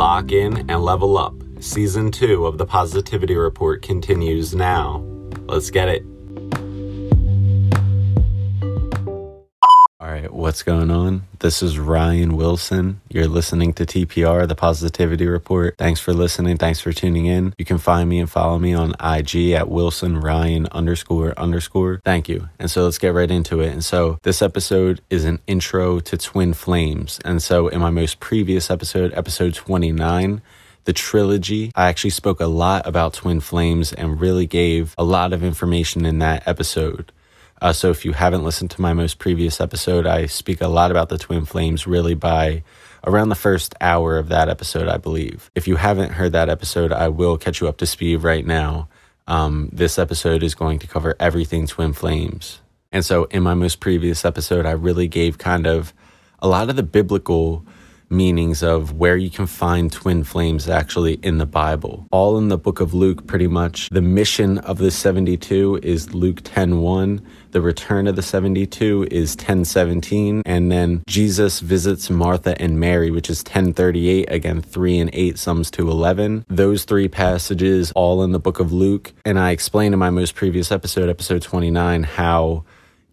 Lock in and level up. Season 2 of The Positivity Report continues now. Let's get it. Alright, what's going on? This is Ryan Wilson. You're listening to TPR, The Positivity Report. Thanks for listening. Thanks for tuning in. You can find me and follow me on IG at WilsonRyan__. Thank you. And so let's get right into it. And so this episode is an intro to Twin Flames. And so in my most previous episode, episode 29, the trilogy, I actually spoke a lot about Twin Flames and really gave a lot of information in that episode. So if you haven't listened to my most previous episode, I speak a lot about the Twin Flames really by around the first hour of that episode, I believe. If you haven't heard that episode, I will catch you up to speed right now. This episode is going to cover everything Twin Flames. And so in my most previous episode, I really gave kind of a lot of the biblical meanings of where you can find twin flames actually in the Bible. All in the book of Luke, pretty much. The mission of the 72 is Luke 10:1. The return of the 72 is 10:17. And then Jesus visits Martha and Mary, which is 10:38. Again, 3 and 8 sums to 11. Those three passages all in the book of Luke. And I explained in my most previous episode, episode 29, how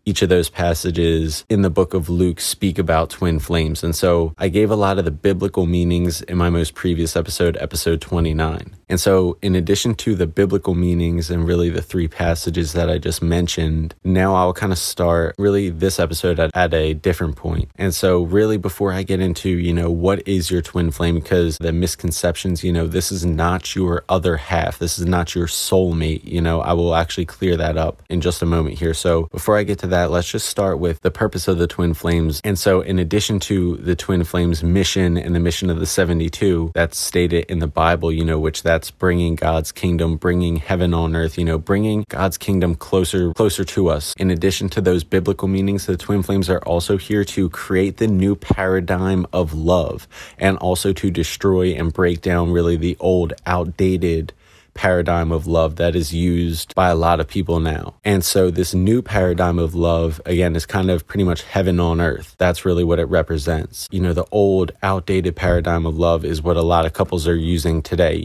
each of those passages in the book of Luke speak about twin flames. And so I gave a lot of the biblical meanings in my most previous episode, episode 29. And so in addition to the biblical meanings and really the three passages that I just mentioned, now I'll kind of start really this episode at a different point. And so really before I get into, what is your twin flame? Because the misconceptions, this is not your other half. This is not your soulmate. I will actually clear that up in just a moment here. So before I get to that, let's just start with the purpose of the Twin Flames. And so in addition to the Twin Flames mission and the mission of the 72 that's stated in the Bible, which that's bringing God's kingdom, bringing heaven on earth, bringing God's kingdom closer to us. In addition to those biblical meanings, the Twin Flames are also here to create the new paradigm of love and also to destroy and break down really the old, outdated paradigm of love that is used by a lot of people now. And so this new paradigm of love, again, is kind of pretty much heaven on earth. That's really what it represents. The old, outdated paradigm of love is what a lot of couples are using today.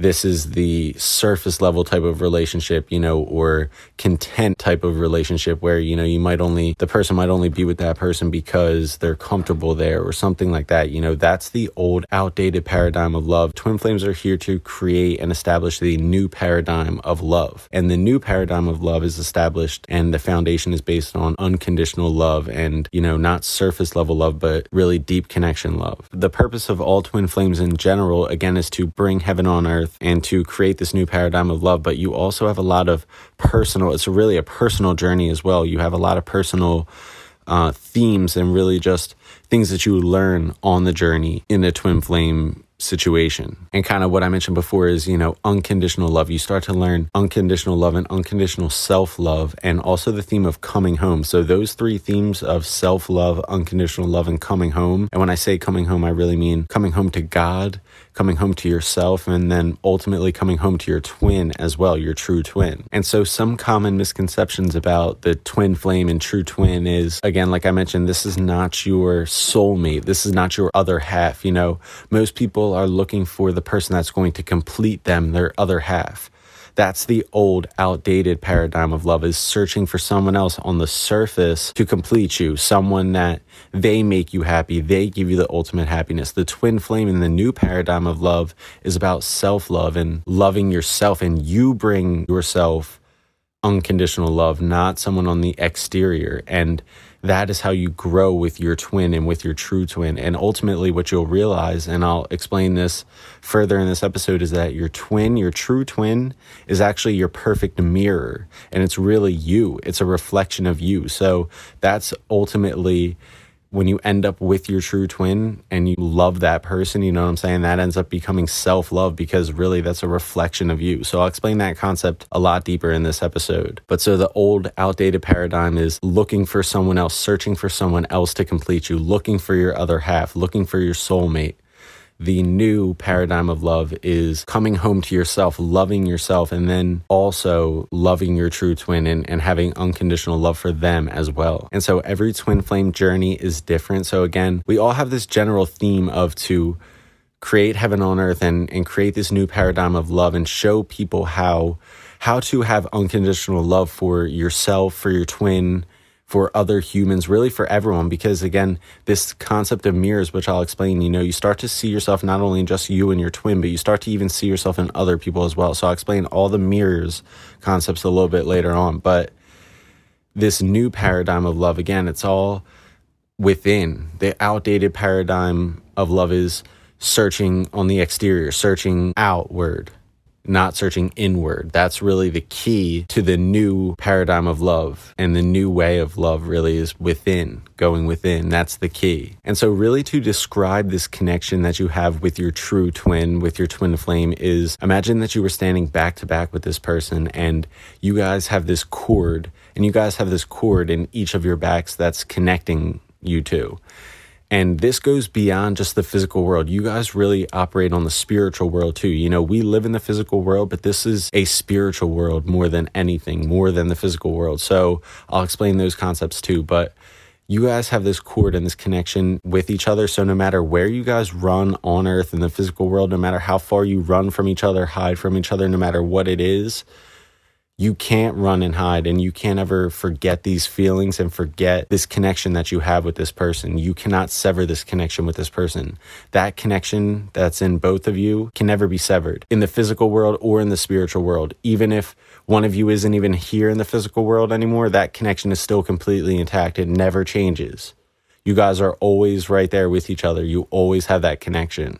This is the surface level type of relationship, or content type of relationship where, the person might only be with that person because they're comfortable there or something like that. That's the old outdated paradigm of love. Twin Flames are here to create and establish the new paradigm of love. And the new paradigm of love is established and the foundation is based on unconditional love and, not surface level love, but really deep connection love. The purpose of all Twin Flames in general, again, is to bring heaven on earth and to create this new paradigm of love. But you also have a lot of it's really a personal journey as well. You have a lot of personal themes and really just things that you learn on the journey in the twin flame situation. And kind of what I mentioned before is, unconditional love. You start to learn unconditional love and unconditional self-love and also the theme of coming home. So those three themes of self-love, unconditional love, and coming home. And when I say coming home, I really mean coming home to God, coming home to yourself, and then ultimately coming home to your twin as well, your true twin. And so some common misconceptions about the twin flame and true twin is, again, like I mentioned, this is not your soulmate. This is not your other half. Most people are looking for the person that's going to complete them, their other half. That's the old, outdated paradigm of love, is searching for someone else on the surface to complete you, someone that they make you happy, they give you the ultimate happiness. The twin flame in the new paradigm of love is about self-love and loving yourself, and you bring yourself unconditional love, not someone on the exterior. And that is how you grow with your twin and with your true twin. And ultimately what you'll realize, and I'll explain this further in this episode, is that your twin, your true twin, is actually your perfect mirror. And it's really you. It's a reflection of you. So that's ultimately when you end up with your true twin and you love that person, that ends up becoming self-love, because really that's a reflection of you. So I'll explain that concept a lot deeper in this episode. But so the old outdated paradigm is looking for someone else, searching for someone else to complete you, looking for your other half, looking for your soulmate. The new paradigm of love is coming home to yourself, loving yourself, and then also loving your true twin and having unconditional love for them as well. And so every twin flame journey is different. So again, we all have this general theme of to create heaven on earth and create this new paradigm of love and show people how to have unconditional love for yourself, for your twin, for other humans, really for everyone. Because again, this concept of mirrors, which I'll explain, you know, you start to see yourself not only in just you and your twin, but you start to even see yourself in other people as well. So I'll explain all the mirrors concepts a little bit later on. But this new paradigm of love, again, it's all within. The outdated paradigm of love is searching on the exterior, searching outward, not searching inward. That's really the key to the new paradigm of love. And the new way of love really is within, going within. That's the key. And so really to describe this connection that you have with your true twin, with your twin flame, is imagine that you were standing back to back with this person and you guys have this cord, and you guys have this cord in each of your backs that's connecting you two. And this goes beyond just the physical world. You guys really operate on the spiritual world too. You know, we live in the physical world, but this is a spiritual world more than anything, more than the physical world. So I'll explain those concepts too. But you guys have this cord and this connection with each other. So no matter where you guys run on earth in the physical world, no matter how far you run from each other, hide from each other, no matter what it is, you can't run and hide, and you can't ever forget these feelings and forget this connection that you have with this person. You cannot sever this connection with this person. That connection that's in both of you can never be severed in the physical world or in the spiritual world. Even if one of you isn't even here in the physical world anymore, that connection is still completely intact. It never changes. You guys are always right there with each other. You always have that connection.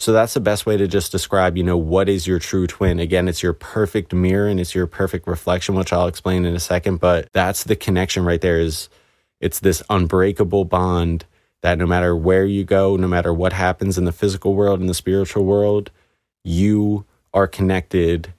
So that's the best way to just describe, you know, what is your true twin. Again, it's your perfect mirror and it's your perfect reflection, which I'll explain in a second. But that's the connection right there, is it's this unbreakable bond that no matter where you go, no matter what happens in the physical world and the spiritual world, you are connected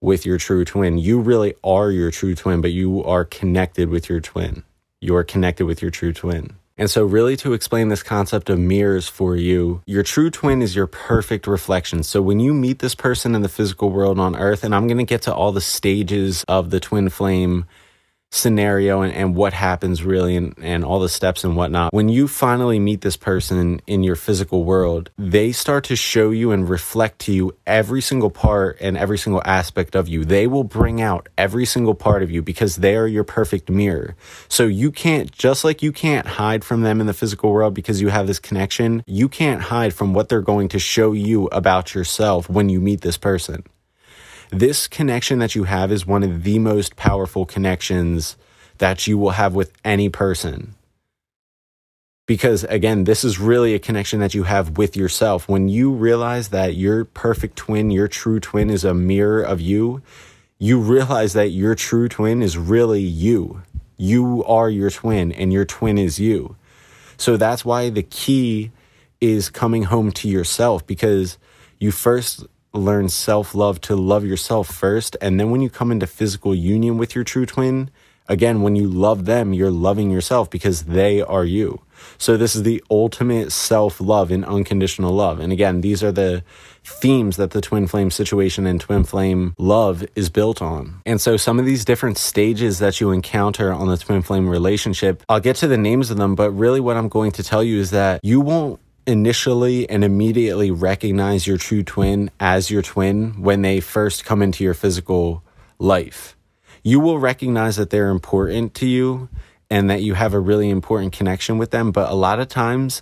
with your true twin. You really are your true twin, but you are connected with your twin. You are connected with your true twin. And so really to explain this concept of mirrors for you, your true twin is your perfect reflection. So when you meet this person in the physical world on earth, and I'm going to get to all the stages of the twin flame scenario and what happens really and all the steps and whatnot. When you finally meet this person in your physical world, they start to show you and reflect to you every single part and every single aspect of you. They will bring out every single part of you because they are your perfect mirror. So you can't, just like you can't hide from them in the physical world because you have this connection, you can't hide from what they're going to show you about yourself when you meet this person. This connection that you have is one of the most powerful connections that you will have with any person. Because again, this is really a connection that you have with yourself. When you realize that your perfect twin, your true twin, is a mirror of you, you realize that your true twin is really you. You are your twin and your twin is you. So that's why the key is coming home to yourself, because you first learn self-love to love yourself first, and then when you come into physical union with your true twin, again, when you love them, you're loving yourself because they are you. So this is the ultimate self-love and unconditional love. And again, these are the themes that the twin flame situation and twin flame love is built on. And so some of these different stages that you encounter on the twin flame relationship, I'll get to the names of them, but really what I'm going to tell you is that you won't initially and immediately recognize your true twin as your twin when they first come into your physical life. You will recognize that they're important to you and that you have a really important connection with them, but a lot of times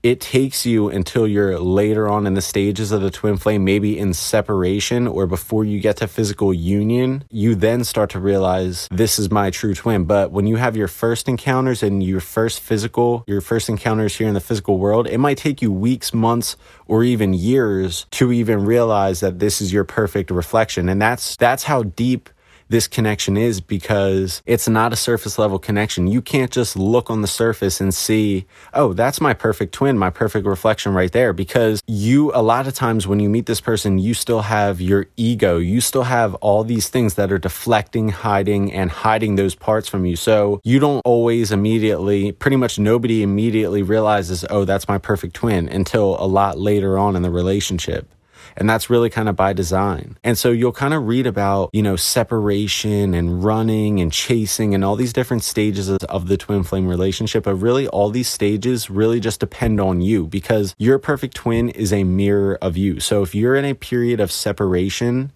it takes you until you're later on in the stages of the twin flame, maybe in separation or before you get to physical union, you then start to realize this is my true twin. But when you have your first encounters and your first encounters here in the physical world, it might take you weeks, months, or even years to even realize that this is your perfect reflection. And that's how deep this connection is, because it's not a surface level connection. You can't just look on the surface and see, oh, that's my perfect twin, my perfect reflection right there. Because you, a lot of times when you meet this person, you still have your ego. You still have all these things that are deflecting, hiding those parts from you. So you don't always immediately, pretty much nobody immediately realizes, oh, that's my perfect twin, until a lot later on in the relationship. And that's really kind of by design. And so you'll kind of read about, you know, separation and running and chasing and all these different stages of the twin flame relationship. But really, all these stages really just depend on you, because your perfect twin is a mirror of you. So if you're in a period of separation,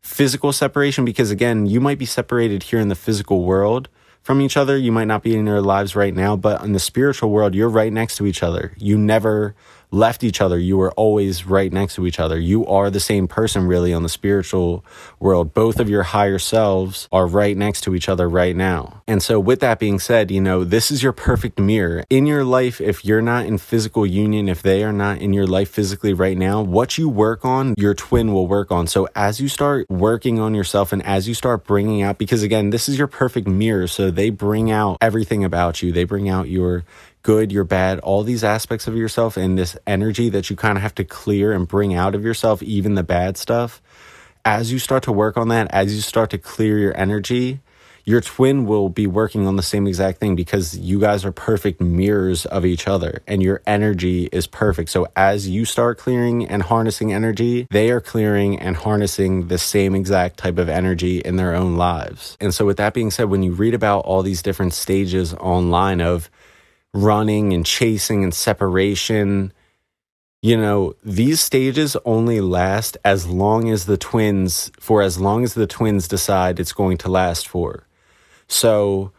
physical separation, because again, you might be separated here in the physical world from each other. You might not be in your lives right now, but in the spiritual world, you're right next to each other. You never left each other. You were always right next to each other. You are the same person really on the spiritual world. Both of your higher selves are right next to each other right now. And so with that being said, you know, this is your perfect mirror. In your life, if you're not in physical union, if they are not in your life physically right now, what you work on, your twin will work on. So as you start working on yourself and as you start bringing out, because again, this is your perfect mirror. So they bring out everything about you. They bring out your good, your bad, all these aspects of yourself, and this energy that you kind of have to clear and bring out of yourself, even the bad stuff. As you start to work on that, as you start to clear your energy, your twin will be working on the same exact thing, because you guys are perfect mirrors of each other and your energy is perfect. So as you start clearing and harnessing energy, they are clearing and harnessing the same exact type of energy in their own lives. And so with that being said, when you read about all these different stages online of running and chasing and separation, you know, these stages only last as long as the twins, for as long as the twins decide it's going to last for. So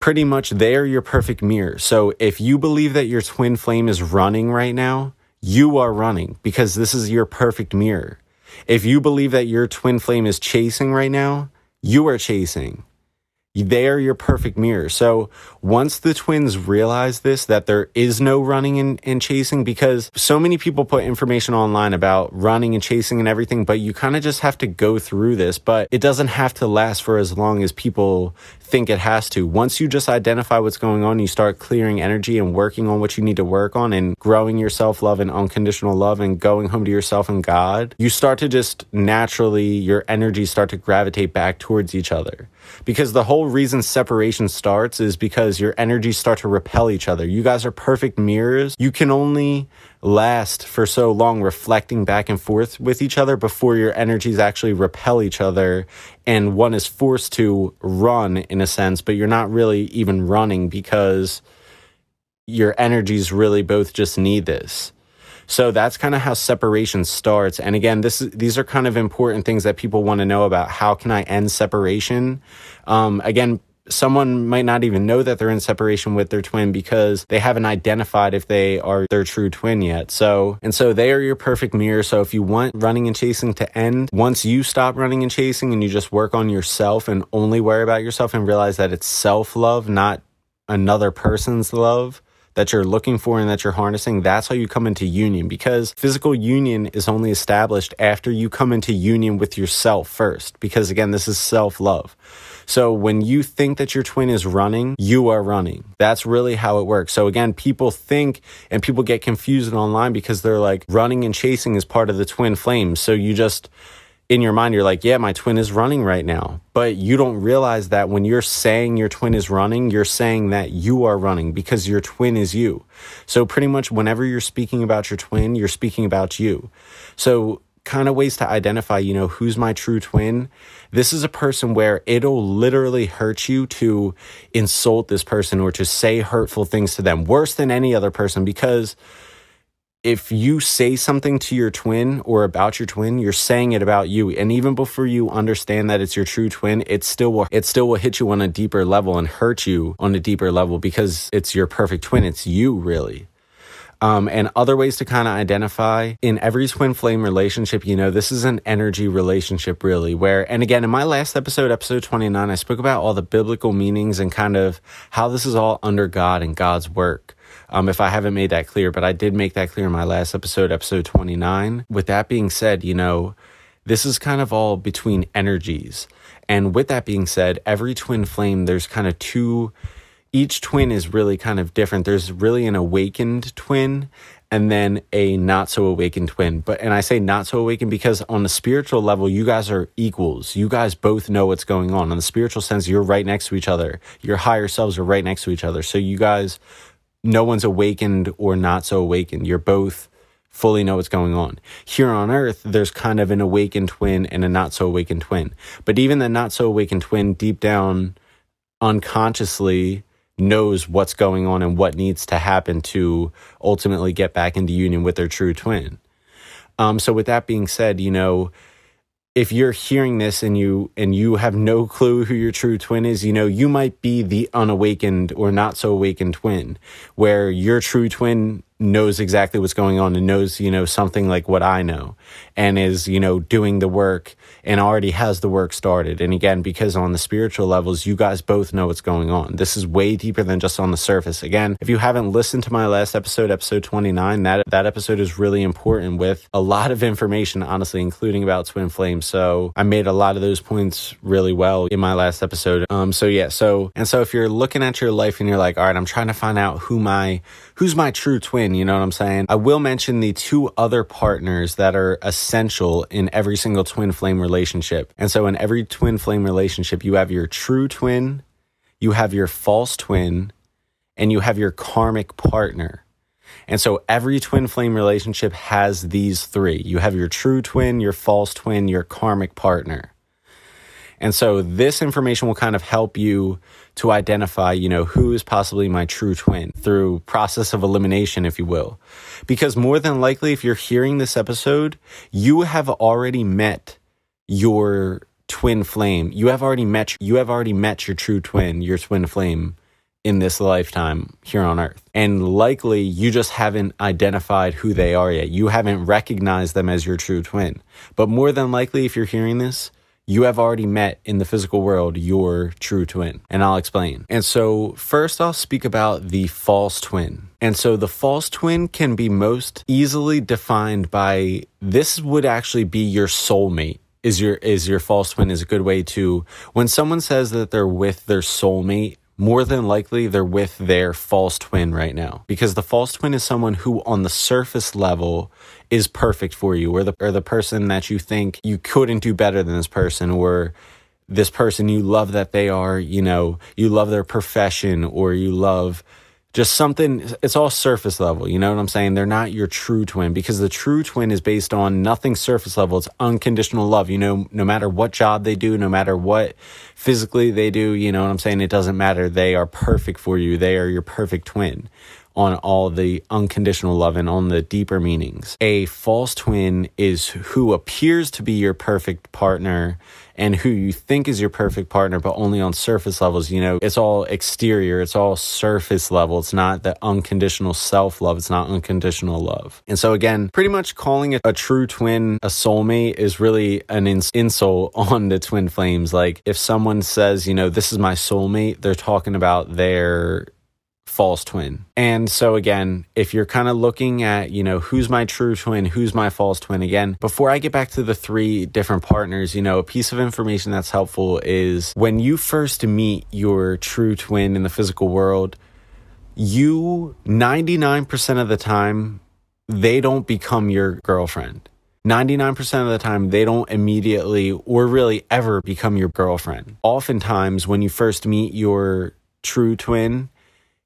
pretty much they're your perfect mirror. So if you believe that your twin flame is running right now, you are running, because this is your perfect mirror. If you believe that your twin flame is chasing right now, you are chasing. They are your perfect mirror. So once the twins realize this, that there is no running and chasing, because so many people put information online about running and chasing and everything, but you kind of just have to go through this, but it doesn't have to last for as long as people think it has to. Once you just identify what's going on, you start clearing energy and working on what you need to work on and growing your self-love and unconditional love and going home to yourself and God, you start to just naturally, your energies start to gravitate back towards each other. Because the whole reason separation starts is because your energies start to repel each other. You guys are perfect mirrors. You can only last for so long reflecting back and forth with each other before your energies actually repel each other, and one is forced to run in a sense, but you're not really even running because your energies really both just need this. So that's kind of how separation starts. And again, these are kind of important things that people want to know about. How can I end separation? Again, someone might not even know that they're in separation with their twin because they haven't identified if they are their true twin yet. So they are your perfect mirror. So if you want running and chasing to end, once you stop running and chasing and you just work on yourself and only worry about yourself and realize that it's self-love, not another person's love, that you're looking for and that you're harnessing, that's how you come into union, because physical union is only established after you come into union with yourself first, because again, this is self-love. So when you think that your twin is running, you are running. That's really how it works. So again, people think and people get confused online because they're like, running and chasing is part of the twin flame. So you just, in your mind, you're like, yeah, my twin is running right now. But you don't realize that when you're saying your twin is running, you're saying that you are running, because your twin is you. So pretty much whenever you're speaking about your twin, you're speaking about you. So kind of ways to identify, you know, who's my true twin? This is a person where it'll literally hurt you to insult this person or to say hurtful things to them, worse than any other person, because if you say something to your twin or about your twin, you're saying it about you. And even before you understand that it's your true twin, it still will hit you on a deeper level and hurt you on a deeper level, because it's your perfect twin. It's you, really. And other ways to kind of identify in every twin flame relationship, you know, this is an energy relationship really where, and again, in my last episode, episode 29, I spoke about all the biblical meanings and kind of how this is all under God and God's work. If I haven't made that clear, but I did make that clear in my last episode, episode 29. With that being said, you know, this is kind of all between energies. And with that being said, every twin flame, there's kind of two, each twin is really kind of different. There's really an awakened twin and then a not so awakened twin. And I say not so awakened because on the spiritual level, you guys are equals. You guys both know what's going on. In the spiritual sense, you're right next to each other. Your higher selves are right next to each other. So you guys, no one's awakened or not so awakened. You're both fully know what's going on. Here on Earth, there's kind of an awakened twin and a not-so-awakened twin. But even the not-so-awakened twin, deep down, unconsciously, knows what's going on and what needs to happen to ultimately get back into union with their true twin. So with that being said, you know, if you're hearing this and you have no clue who your true twin is, you know, you might be the unawakened or not so awakened twin, where your true twin knows exactly what's going on and knows, you know, something like what I know, and is, you know, doing the work and already has the work started. And again, because on the spiritual levels, you guys both know what's going on. This is way deeper than just on the surface. Again, if you haven't listened to my last episode, episode 29, that episode is really important with a lot of information, honestly, including about twin flames. So I made a lot of those points really well in my last episode. So if you're looking at your life and you're like, all right, I'm trying to find out who's my true twin, you know what I'm saying? I will mention the two other partners that are essential in every single twin flame relationship. And so in every twin flame relationship, you have your true twin, you have your false twin, and you have your karmic partner. And so every twin flame relationship has these three. You have your true twin, your false twin, your karmic partner. And so this information will kind of help you to identify, you know, who is possibly my true twin through process of elimination, if you will. Because more than likely, if you're hearing this episode, you have already met your twin flame. You have already met your true twin, your twin flame in this lifetime here on Earth. And likely you just haven't identified who they are yet. You haven't recognized them as your true twin. But more than likely, if you're hearing this, you have already met in the physical world your true twin, and I'll explain. And so first I'll speak about the false twin. And so the false twin can be most easily defined by, this would actually be your soulmate. Is your false twin is a good way to, when someone says that they're with their soulmate, more than likely they're with their false twin right now. Because the false twin is someone who on the surface level is perfect for you, or the person that you think you couldn't do better than this person, or this person you love that they are, you know, you love their profession, or you love just something. It's all surface level, you know what I'm saying? They're not your true twin, because the true twin is based on nothing surface level. It's unconditional love, you know, no matter what job they do, no matter what physically they do, you know what I'm saying? It doesn't matter. They are perfect for you. They are your perfect twin on all the unconditional love and on the deeper meanings. A false twin is who appears to be your perfect partner and who you think is your perfect partner, but only on surface levels. You know, it's all exterior, it's all surface level. It's not the unconditional self-love, it's not unconditional love. And so again, pretty much calling it a true twin a soulmate is really an insult on the twin flames. Like if someone says, you know, this is my soulmate, they're talking about their false twin. And so again, if you're kind of looking at, you know, who's my true twin, who's my false twin, again, before I get back to the three different partners, you know, a piece of information that's helpful is when you first meet your true twin in the physical world, you 99% of the time, they don't become your girlfriend. 99% of the time, they don't immediately or really ever become your girlfriend. Oftentimes, when you first meet your true twin,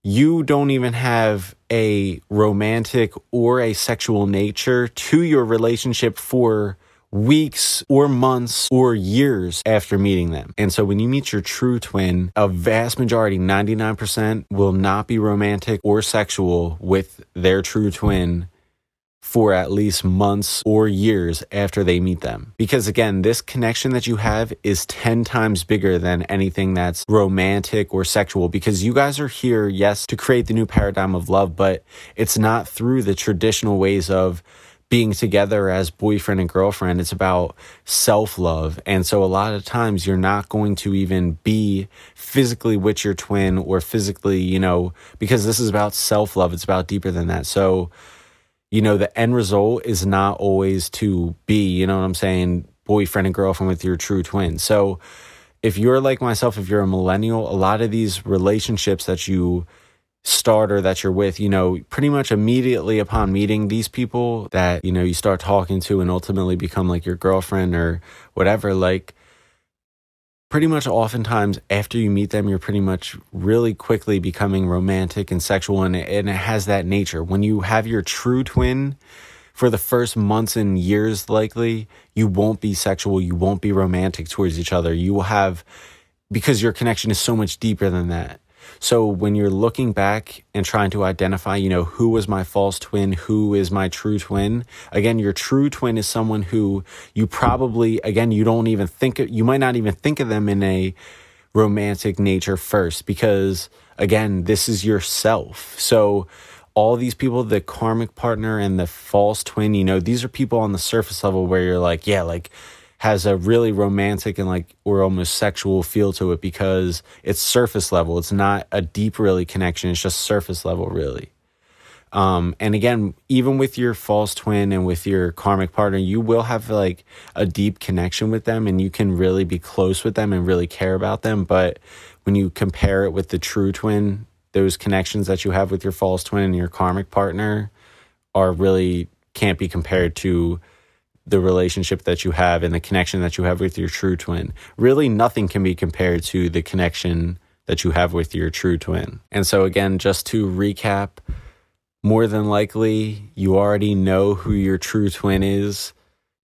you don't even have a romantic or a sexual nature to your relationship for weeks or months or years after meeting them. And so when you meet your true twin, a vast majority, 99%, will not be romantic or sexual with their true twin for at least months or years after they meet them. Because again, this connection that you have is 10 times bigger than anything that's romantic or sexual, because you guys are here, yes, to create the new paradigm of love, but it's not through the traditional ways of being together as boyfriend and girlfriend. It's about self-love. And so a lot of times you're not going to even be physically with your twin or physically, you know, because this is about self-love. It's about deeper than that. So, you know, the end result is not always to be, you know what I'm saying, boyfriend and girlfriend with your true twin. So if you're like myself, if you're a millennial, a lot of these relationships that you start or that you're with, you know, pretty much immediately upon meeting these people that, you know, you start talking to and ultimately become like your girlfriend or whatever, like pretty much oftentimes after you meet them, you're pretty much really quickly becoming romantic and sexual, and it has that nature. When you have your true twin, for the first months and years, likely, you won't be sexual. You won't be romantic towards each other. You will have, because your connection is so much deeper than that. So when you're looking back and trying to identify, you know, who was my false twin? Who is my true twin? Again, your true twin is someone who you probably, again, you don't even think of, you might not even think of them in a romantic nature first, because again, this is yourself. So all these people, the karmic partner and the false twin, you know, these are people on the surface level where you're like, yeah, like, has a really romantic and like, or almost sexual feel to it because it's surface level. It's not a deep really connection. It's just surface level really. And again, even with your false twin and with your karmic partner, you will have like a deep connection with them and you can really be close with them and really care about them. But when you compare it with the true twin, those connections that you have with your false twin and your karmic partner are really can't be compared to the relationship that you have and the connection that you have with your true twin. Really nothing can be compared to the connection that you have with your true twin. And so again, just to recap, more than likely, you already know who your true twin is.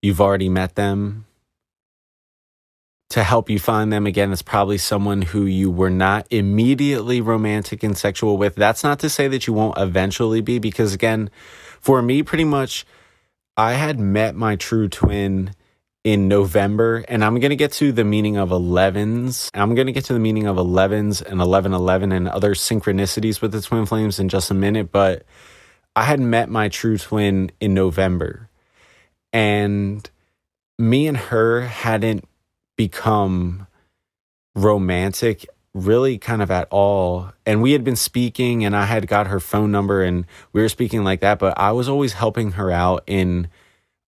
You've already met them. To help you find them, again, it's probably someone who you were not immediately romantic and sexual with. That's not to say that you won't eventually be, because again, for me, pretty much, I had met my true twin in November, and I'm going to get to the meaning of 11s. I'm going to get to the meaning of 11s and 1111 and other synchronicities with the Twin Flames in just a minute, but I had met my true twin in November, and me and her hadn't become romantic really kind of at all. And we had been speaking and I had got her phone number and we were speaking like that, but I was always helping her out in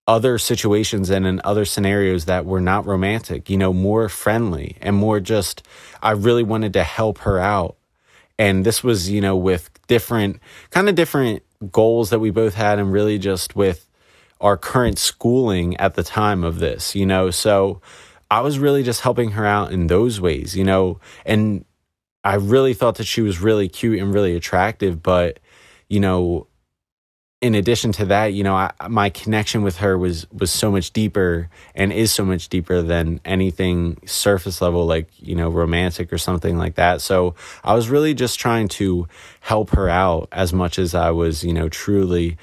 other situations and in other scenarios that were not romantic, you know, more friendly and more just, I really wanted to help her out. And this was, you know, with different goals that we both had and really just with our current schooling at the time of this, you know, so I was really just helping her out in those ways, you know, and I really thought that she was really cute and really attractive. But, you know, in addition to that, you know, my connection with her was so much deeper and is so much deeper than anything surface level, like, you know, romantic or something like that. So I was really just trying to help her out as much as I was, you know, truly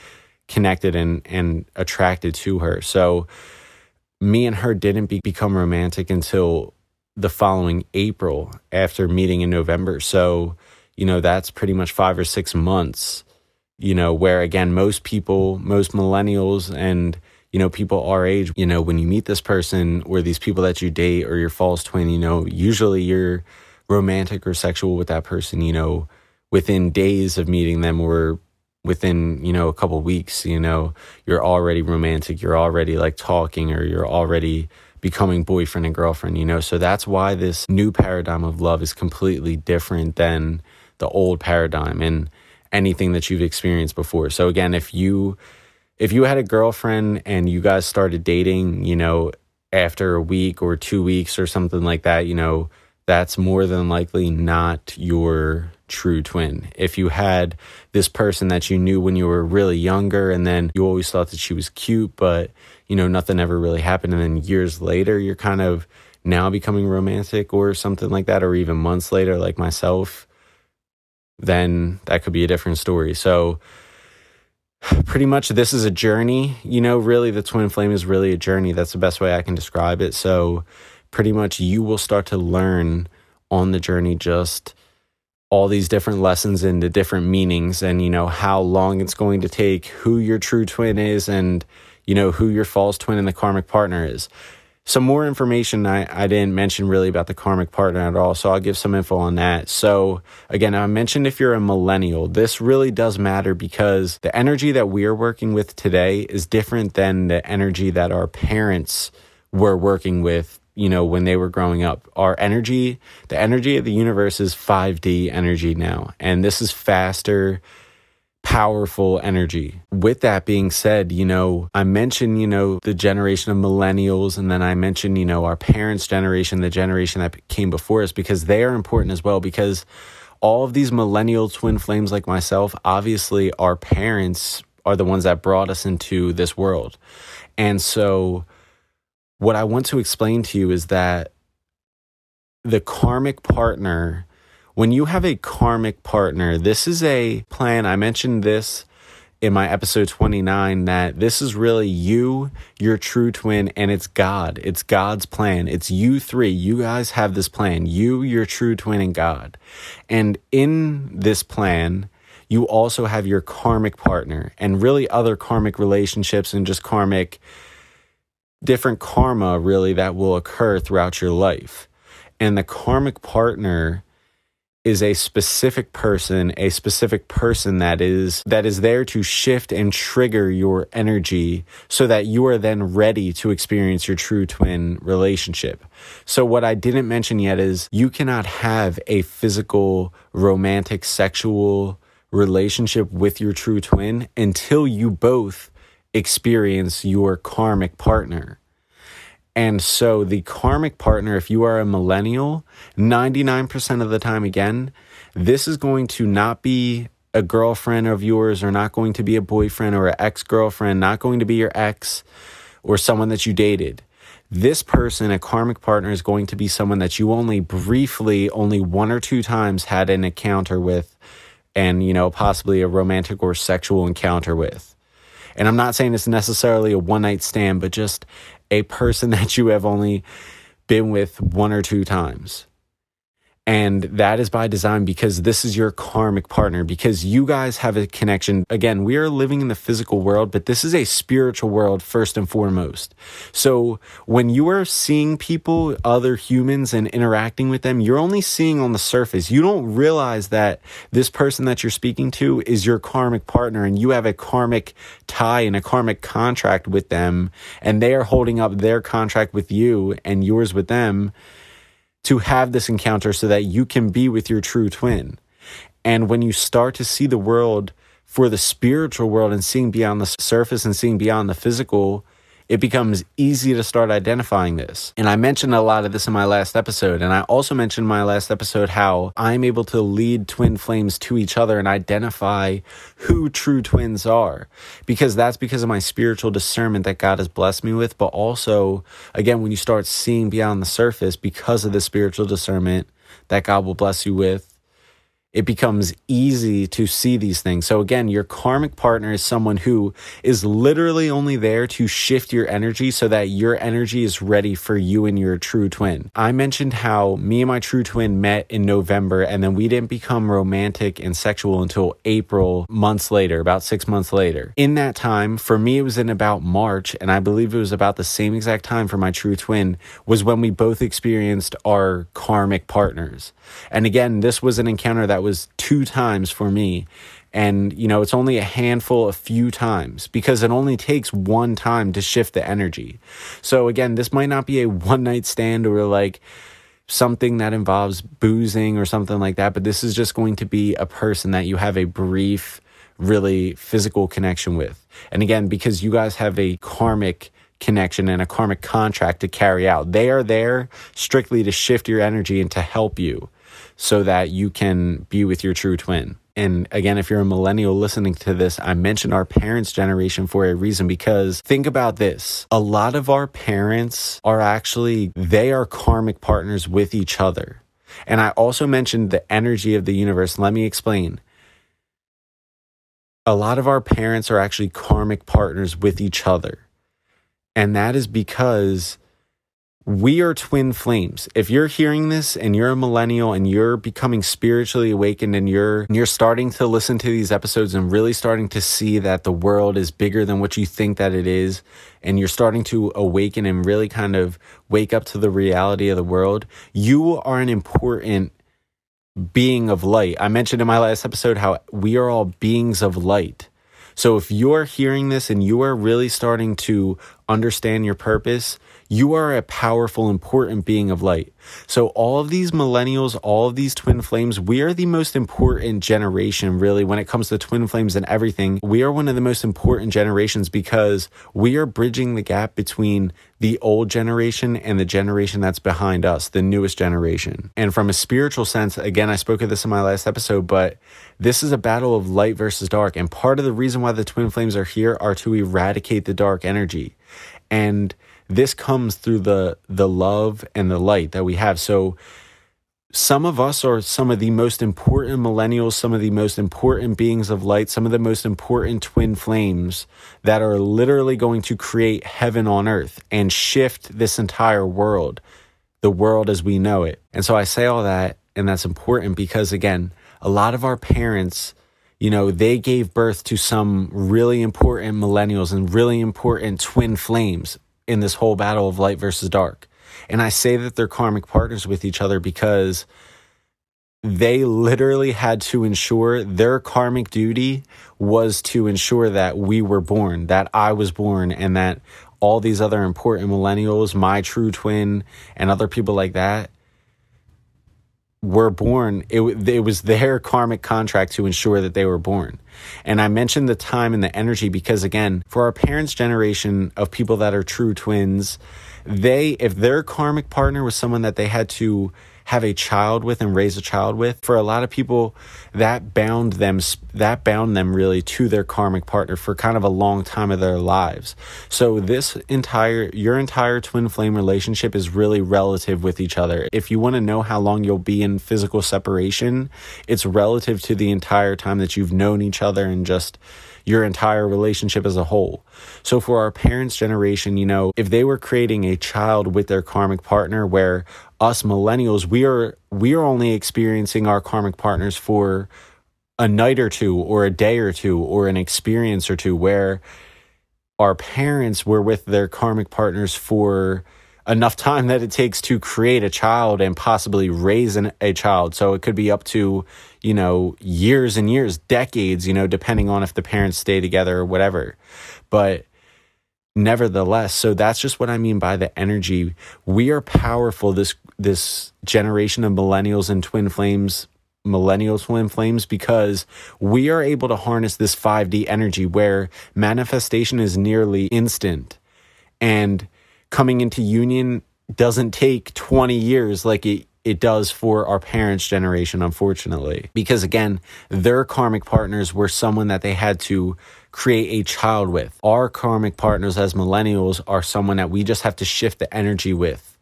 connected and attracted to her. So me and her didn't become romantic until the following April after meeting in November. So, you know, that's pretty much 5 or 6 months, you know, where again, most people, most millennials and, you know, people our age, you know, when you meet this person or these people that you date or your false twin, you know, usually you're romantic or sexual with that person, you know, within days of meeting them or within, you know, a couple weeks, you know, you're already romantic, you're already like talking, or you're already becoming boyfriend and girlfriend, you know. So that's why this new paradigm of love is completely different than the old paradigm and anything that you've experienced before. So again, if you had a girlfriend and you guys started dating, you know, after a week or 2 weeks or something like that, you know, that's more than likely not your true twin. If you had this person that you knew when you were really younger and then you always thought that she was cute, but, you know, nothing ever really happened. And then years later, you're kind of now becoming romantic or something like that, or even months later, like myself, then that could be a different story. So pretty much this is a journey, you know, really the twin flame is really a journey. That's the best way I can describe it. So pretty much you will start to learn on the journey just all these different lessons and the different meanings and, you know, how long it's going to take, who your true twin is and, you know, who your false twin and the karmic partner is. Some more information I didn't mention really about the karmic partner at all, so I'll give some info on that. So again, I mentioned if you're a millennial, this really does matter because the energy that we are working with today is different than the energy that our parents were working with, you know, when they were growing up. Our energy, the energy of the universe is 5D energy now. And this is faster, powerful energy. With that being said, you know, I mentioned, you know, the generation of millennials. And then I mentioned, you know, our parents' generation, the generation that came before us, because they are important as well. Because all of these millennial twin flames like myself, obviously our parents are the ones that brought us into this world. And so what I want to explain to you is that the karmic partner, when you have a karmic partner, this is a plan. I mentioned this in my episode 29, that this is really you, your true twin, and it's God. It's God's plan. It's you three. You guys have this plan. You, your true twin, and God. And in this plan, you also have your karmic partner and really other karmic relationships and just karmic, different karma really that will occur throughout your life. And the karmic partner is a specific person that is there to shift and trigger your energy so that you are then ready to experience your true twin relationship. So what I didn't mention yet is you cannot have a physical, romantic, sexual relationship with your true twin until you both experience your karmic partner. And so the karmic partner, if you are a millennial, 99% of the time, again, this is going to not be a girlfriend of yours, or not going to be a boyfriend or an ex-girlfriend, not going to be your ex or someone that you dated. This person, a karmic partner, is going to be someone that you only briefly, only one or two times had an encounter with, and, you know, possibly a romantic or sexual encounter with. And I'm not saying it's necessarily a one-night stand, but just a person that you have only been with one or two times. And that is by design, because this is your karmic partner, because you guys have a connection. Again, we are living in the physical world, but this is a spiritual world first and foremost. So when you are seeing people, other humans, and interacting with them, you're only seeing on the surface. You don't realize that this person that you're speaking to is your karmic partner, and you have a karmic tie and a karmic contract with them, and they are holding up their contract with you and yours with them to have this encounter so that you can be with your true twin. And when you start to see the world for the spiritual world and seeing beyond the surface and seeing beyond the physical, it becomes easy to start identifying this. And I mentioned a lot of this in my last episode. And I also mentioned in my last episode how I'm able to lead twin flames to each other and identify who true twins are. Because that's because of my spiritual discernment that God has blessed me with. But also, again, when you start seeing beyond the surface, because of the spiritual discernment that God will bless you with, it becomes easy to see these things. So again, your karmic partner is someone who is literally only there to shift your energy so that your energy is ready for you and your true twin. I mentioned how me and my true twin met in November, and then we didn't become romantic and sexual until April, months later, about 6 months later. In that time, for me, it was in about March, and I believe it was about the same exact time for my true twin, was when we both experienced our karmic partners. And again, this was an encounter that was two times for me, and you know, it's only a few times, because it only takes one time to shift the energy. So again, this might not be a one night stand or like something that involves boozing or something like that, but this is just going to be a person that you have a brief, really physical connection with. And again, because you guys have a karmic connection and a karmic contract to carry out, they are there strictly to shift your energy and to help you so that you can be with your true twin. And again, if you're a millennial listening to this, I mentioned our parents' generation for a reason, because think about this. A lot of our parents are actually, they are karmic partners with each other. And I also mentioned the energy of the universe. Let me explain. A lot of our parents are actually karmic partners with each other. And that is because we are twin flames. If you're hearing this and you're a millennial and you're becoming spiritually awakened and you're starting to listen to these episodes and really starting to see that the world is bigger than what you think that it is, and you're starting to awaken and really kind of wake up to the reality of the world, you are an important being of light. I mentioned in my last episode how we are all beings of light. So if you're hearing this and you are really starting to understand your purpose, You are a powerful, important being of light. So all of these millennials, all of these twin flames, we are the most important generation, really, when it comes to twin flames and everything. We are one of the most important generations because we are bridging the gap between the old generation and the generation that's behind us, the newest generation. And from a spiritual sense, again, I spoke of this in my last episode, but this is a battle of light versus dark. And part of the reason why the twin flames are here are to eradicate the dark energy. And this comes through the love and the light that we have. So some of us are some of the most important millennials, some of the most important beings of light, some of the most important twin flames that are literally going to create heaven on earth and shift this entire world, the world as we know it. And so I say all that, and that's important because, again, a lot of our parents, you know, they gave birth to some really important millennials and really important twin flames in this whole battle of light versus dark. And I say that they're karmic partners with each other because they literally had to ensure their karmic duty was to ensure that we were born, that I was born, and that all these other important millennials, my true twin, and other people like that were born. It was their karmic contract to ensure that they were born. And I mentioned the time and the energy because, again, for our parents' generation of people that are true twins, if their karmic partner was someone that they had to have a child with and raise a child with, for a lot of people, that bound them really to their karmic partner for kind of a long time of their lives. So your entire twin flame relationship is really relative with each other. If you want to know how long you'll be in physical separation, it's relative to the entire time that you've known each other and just your entire relationship as a whole. So for our parents' generation, you know, if they were creating a child with their karmic partner, where us millennials, we are only experiencing our karmic partners for a night or two or a day or two or an experience or two, where our parents were with their karmic partners for enough time that it takes to create a child and possibly raise a child. So it could be up to, you know, years and years, decades, you know, depending on if the parents stay together or whatever. But nevertheless, so that's just what I mean by the energy. We are powerful, this generation of millennials and twin flames, because we are able to harness this 5D energy where manifestation is nearly instant and coming into union doesn't take 20 years like it does for our parents' generation, unfortunately. Because, again, their karmic partners were someone that they had to create a child with. Our karmic partners as millennials are someone that we just have to shift the energy with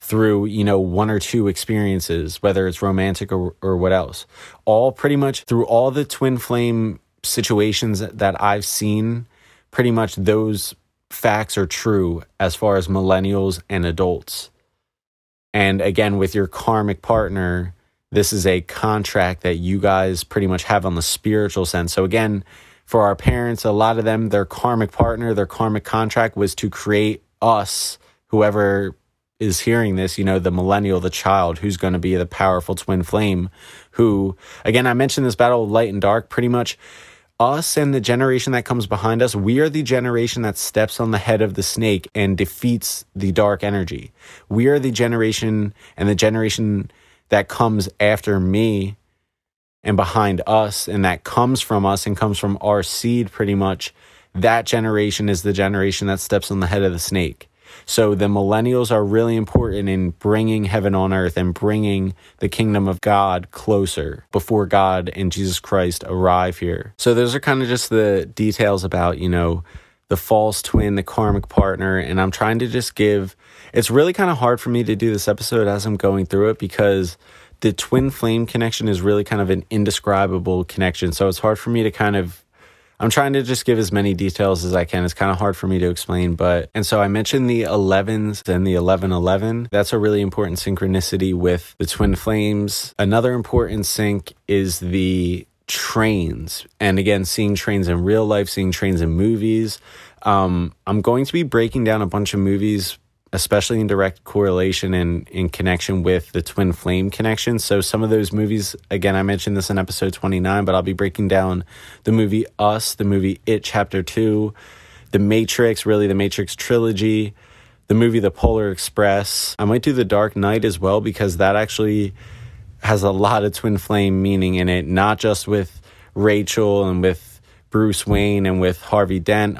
through, you know, one or two experiences, whether it's romantic or what else. All pretty much through all the twin flame situations that I've seen, pretty much those facts are true as far as millennials and adults. And again, with your karmic partner, this is a contract that you guys pretty much have on the spiritual sense. So again, for our parents, a lot of them, their karmic partner, their karmic contract was to create us, whoever is hearing this, you know, the millennial, the child, who's going to be the powerful twin flame, who, again, I mentioned this battle of light and dark, pretty much us and the generation that comes behind us, we are the generation that steps on the head of the snake and defeats the dark energy. We are the generation, and the generation that comes after me and behind us, and that comes from us and comes from our seed pretty much, that generation is the generation that steps on the head of the snake. So the millennials are really important in bringing heaven on earth and bringing the kingdom of God closer before God and Jesus Christ arrive here. So those are kind of just the details about, you know, the false twin, the karmic partner. And I'm trying to just give, it's really kind of hard for me to do this episode as I'm going through it because the twin flame connection is really kind of an indescribable connection. So it's hard for me to kind of, I'm trying to just give as many details as I can. It's kind of hard for me to explain, and so I mentioned the 11s and the 1111. That's a really important synchronicity with the twin flames. Another important sync is the trains. And again, seeing trains in real life, seeing trains in movies. I'm going to be breaking down a bunch of movies, especially in direct correlation and in connection with the twin flame connection. So some of those movies, again, I mentioned this in episode 29, but I'll be breaking down the movie Us, the movie It Chapter 2, The Matrix, really the Matrix trilogy, the movie The Polar Express. I might do The Dark Knight as well, because that actually has a lot of twin flame meaning in it, not just with Rachel and with Bruce Wayne and with Harvey Dent.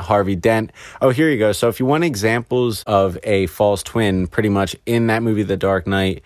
Oh, here you go. So if you want examples of a false twin, pretty much in that movie The Dark Knight,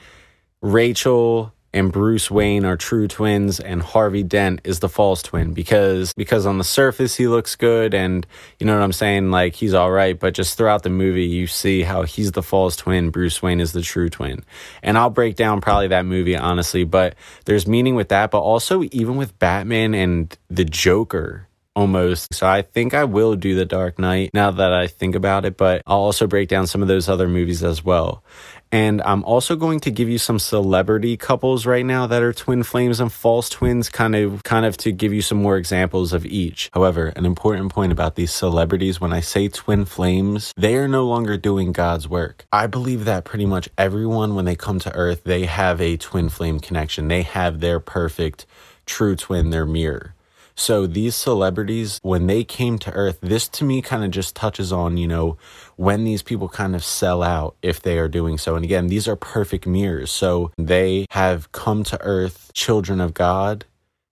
Rachel and Bruce Wayne are true twins, and Harvey Dent is the false twin, because on the surface he looks good and, you know what I'm saying, like he's all right, but just throughout the movie you see how he's the false twin, Bruce Wayne is the true twin. And I'll break down probably that movie, honestly, but there's meaning with that, but also even with Batman and the Joker, almost. So I think I will do The Dark Knight now that I think about it, but I'll also break down some of those other movies as well. And I'm also going to give you some celebrity couples right now that are twin flames and false twins, kind of to give you some more examples of each. However, an important point about these celebrities, when I say twin flames, they are no longer doing God's work. I believe that pretty much everyone, when they come to earth, they have a twin flame connection. They have their perfect true twin, their mirror. So these celebrities, when they came to earth, this to me kind of just touches on, you know, when these people kind of sell out, if they are doing so. And again, these are perfect mirrors. So they have come to earth, children of God,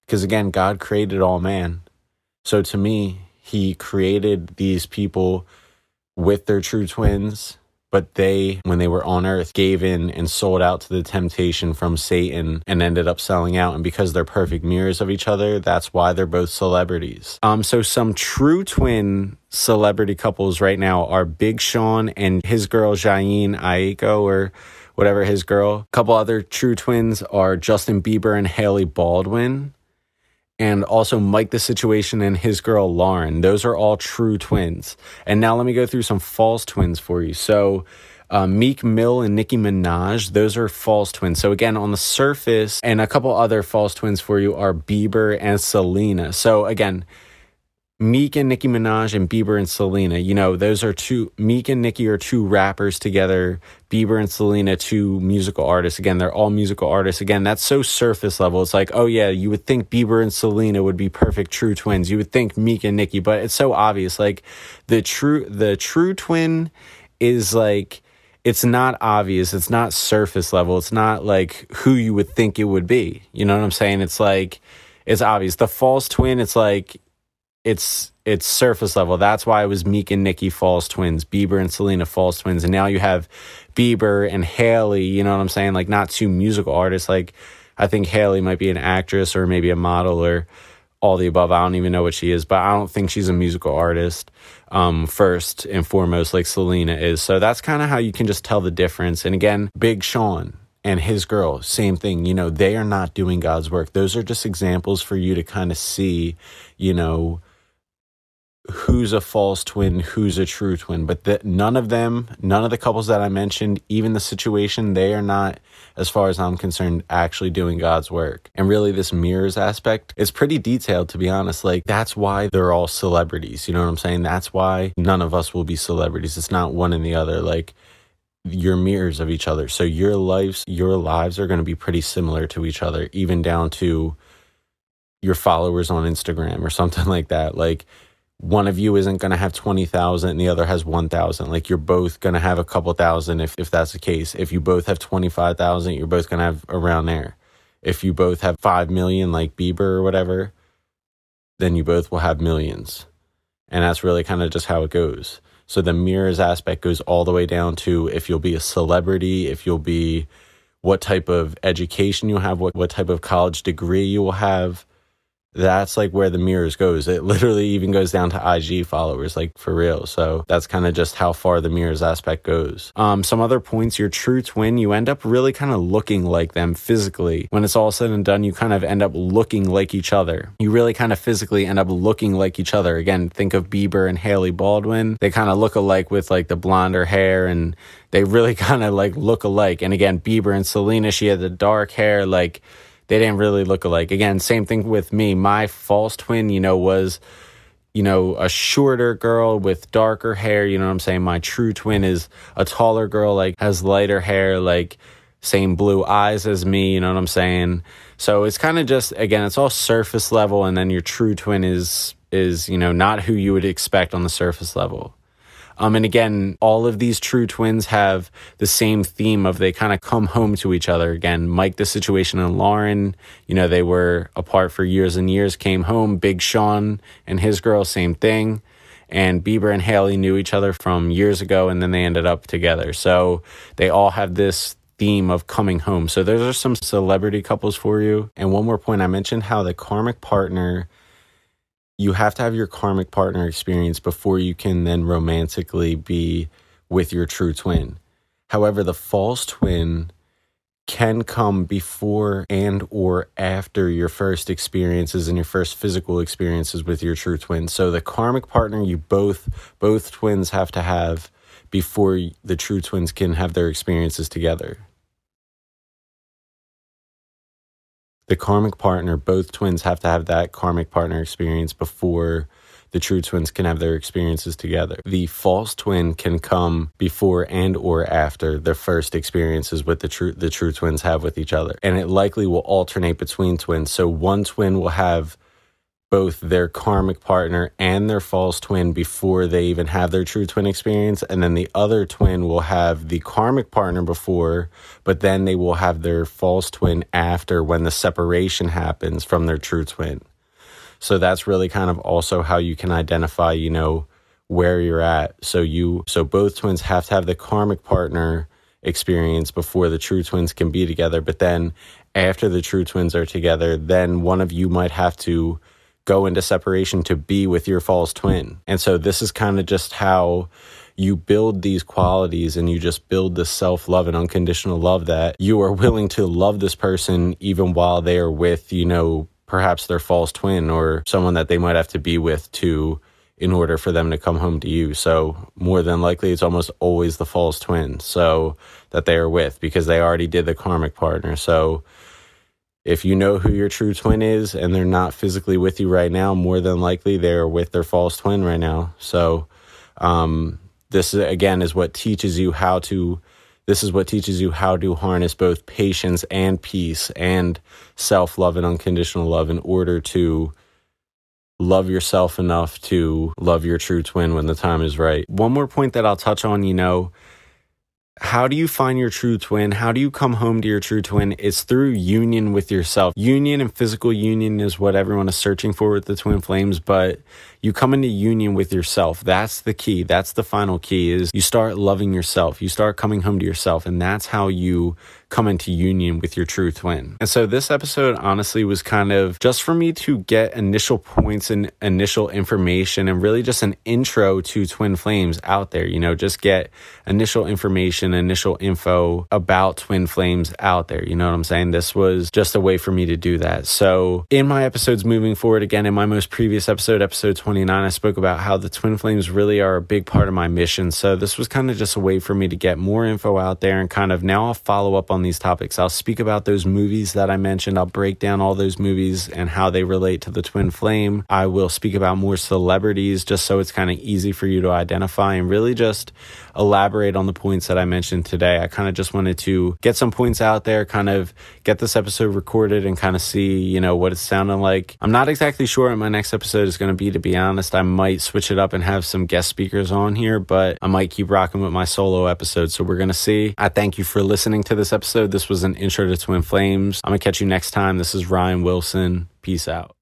because again, God created all man. So to me, he created these people with their true twins, but they, when they were on earth, gave in and sold out to the temptation from Satan and ended up selling out. And because they're perfect mirrors of each other, that's why they're both celebrities. So some true twin celebrity couples right now are Big Sean and his girl Zayin Aiko, or whatever, his girl. A couple other true twins are Justin Bieber and Haley Baldwin, and also Mike the Situation and his girl Lauren. Those are all true twins. And now let me go through some false twins for you. So Meek Mill and Nicki Minaj, those are false twins. So again, on the surface, and a couple other false twins for you are Bieber and Selena. So again, Meek and Nicki Minaj and Bieber and Selena, you know, those are two, Meek and Nicki are two rappers together, Bieber and Selena, two musical artists. Again, they're all musical artists. Again, that's so surface level. It's like, oh yeah, you would think Bieber and Selena would be perfect true twins. You would think Meek and Nicki, but it's so obvious. Like the true twin is like, it's not obvious. It's not surface level. It's not like who you would think it would be. You know what I'm saying? It's like, it's obvious. The false twin, it's like, it's surface level. That's why it was Meek and Nicki false twins, Bieber and Selena false twins, and now you have Bieber and Haley. You know what I'm saying? Like, not two musical artists. Like, I think Haley might be an actress or maybe a model or all the above. I don't even know what she is, but I don't think she's a musical artist first and foremost, like Selena is. So that's kind of how you can just tell the difference. And again, Big Sean and his girl, same thing. You know, they are not doing God's work. Those are just examples for you to kind of see, you know, who's a false twin, who's a true twin. But none of the couples that I mentioned, even the situation, they are not, as far as I'm concerned, actually doing God's work. And really, this mirrors aspect is pretty detailed, to be honest. Like, that's why they're all celebrities. You know what I'm saying? That's why none of us will be celebrities. It's not one and the other. Like, your mirrors of each other. So your lives are going to be pretty similar to each other, even down to your followers on Instagram or something like that. Like, one of you isn't going to have 20,000 and the other has 1,000. Like, you're both going to have a couple thousand if that's the case. If you both have 25,000, you're both going to have around there. If you both have 5 million, like Bieber or whatever, then you both will have millions. And that's really kind of just how it goes. So the mirrors aspect goes all the way down to if you'll be a celebrity, if you'll be, what type of education you'll have, what type of college degree you will have. That's like where the mirrors goes. It literally even goes down to IG followers, like, for real. So that's kind of just how far the mirrors aspect goes. Some other points, your true twin, you end up really kind of looking like them physically. When it's all said and done, you kind of end up looking like each other. You really kind of physically end up looking like each other. Again, think of Bieber and Haley Baldwin. They kind of look alike with like the blonder hair, and they really kind of like look alike. And again, Bieber and Selena, she had the dark hair, like, they didn't really look alike. Again, same thing with me. My false twin, you know, was, you know, a shorter girl with darker hair. You know what I'm saying? My true twin is a taller girl, like, has lighter hair, like, same blue eyes as me. You know what I'm saying? So it's kind of just, again, it's all surface level. And then your true twin is, you know, not who you would expect on the surface level. And again, all of these true twins have the same theme of they kind of come home to each other. Again, Mike the Situation and Lauren, you know, they were apart for years and years, came home. Big Sean and his girl, same thing. And Bieber and Haley knew each other from years ago, and then they ended up together. So they all have this theme of coming home. So those are some celebrity couples for you. And one more point, I mentioned how the karmic partner, you have to have your karmic partner experience before you can then romantically be with your true twin. However, the false twin can come before and or after your first experiences and your first physical experiences with your true twin. So the karmic partner you both twins have to have before the true twins can have their experiences together. The karmic partner, both twins have to have that karmic partner experience before the true twins can have their experiences together. The false twin can come before and or after their first experiences with the true twins have with each other. And it likely will alternate between twins. So one twin will have both their karmic partner and their false twin before they even have their true twin experience. And then the other twin will have the karmic partner before, but then they will have their false twin after, when the separation happens from their true twin. So that's really kind of also how you can identify, you know, where you're at. So both twins have to have the karmic partner experience before the true twins can be together. But then after the true twins are together, then one of you might have to go into separation to be with your false twin. And so this is kind of just how you build these qualities, and you just build the self-love and unconditional love that you are willing to love this person even while they are with, you know, perhaps their false twin or someone that they might have to be with too in order for them to come home to you. So more than likely, it's almost always the false twin so that they are with, because they already did the karmic partner. So if you know who your true twin is and they're not physically with you right now, more than likely they're with their false twin right now. So this, again, is what teaches you how to... This is what teaches you how to harness both patience and peace and self-love and unconditional love in order to love yourself enough to love your true twin when the time is right. One more point that I'll touch on, you know, how do you find your true twin? How do you come home to your true twin? It's through union with yourself. Union and physical union is what everyone is searching for with the twin flames, but you come into union with yourself. That's the key. That's the final key, is you start loving yourself. You start coming home to yourself, and that's how you come into union with your true twin. And so this episode honestly was kind of just for me to get initial points and initial information, and really just an intro to twin flames out there, you know, just get initial information, initial info about twin flames out there. You know what I'm saying? This was just a way for me to do that. So in my episodes moving forward, again, in my most previous episode, episode 29, I spoke about how the twin flames really are a big part of my mission. So this was kind of just a way for me to get more info out there, and kind of now I'll follow up on these topics. I'll speak about those movies that I mentioned. I'll break down all those movies and how they relate to the twin flame. I will speak about more celebrities, just so it's kind of easy for you to identify, and really just elaborate on the points that I mentioned today. I kind of just wanted to get some points out there, kind of get this episode recorded and kind of see, you know, what it's sounding like. I'm not exactly sure what my next episode is going to be, to be honest. I might switch it up and have some guest speakers on here, but I might keep rocking with my solo episode. So we're going to see. I thank you for listening to this episode. This was an intro to twin flames. I'm gonna catch you next time. This is Ryan Wilson. Peace out.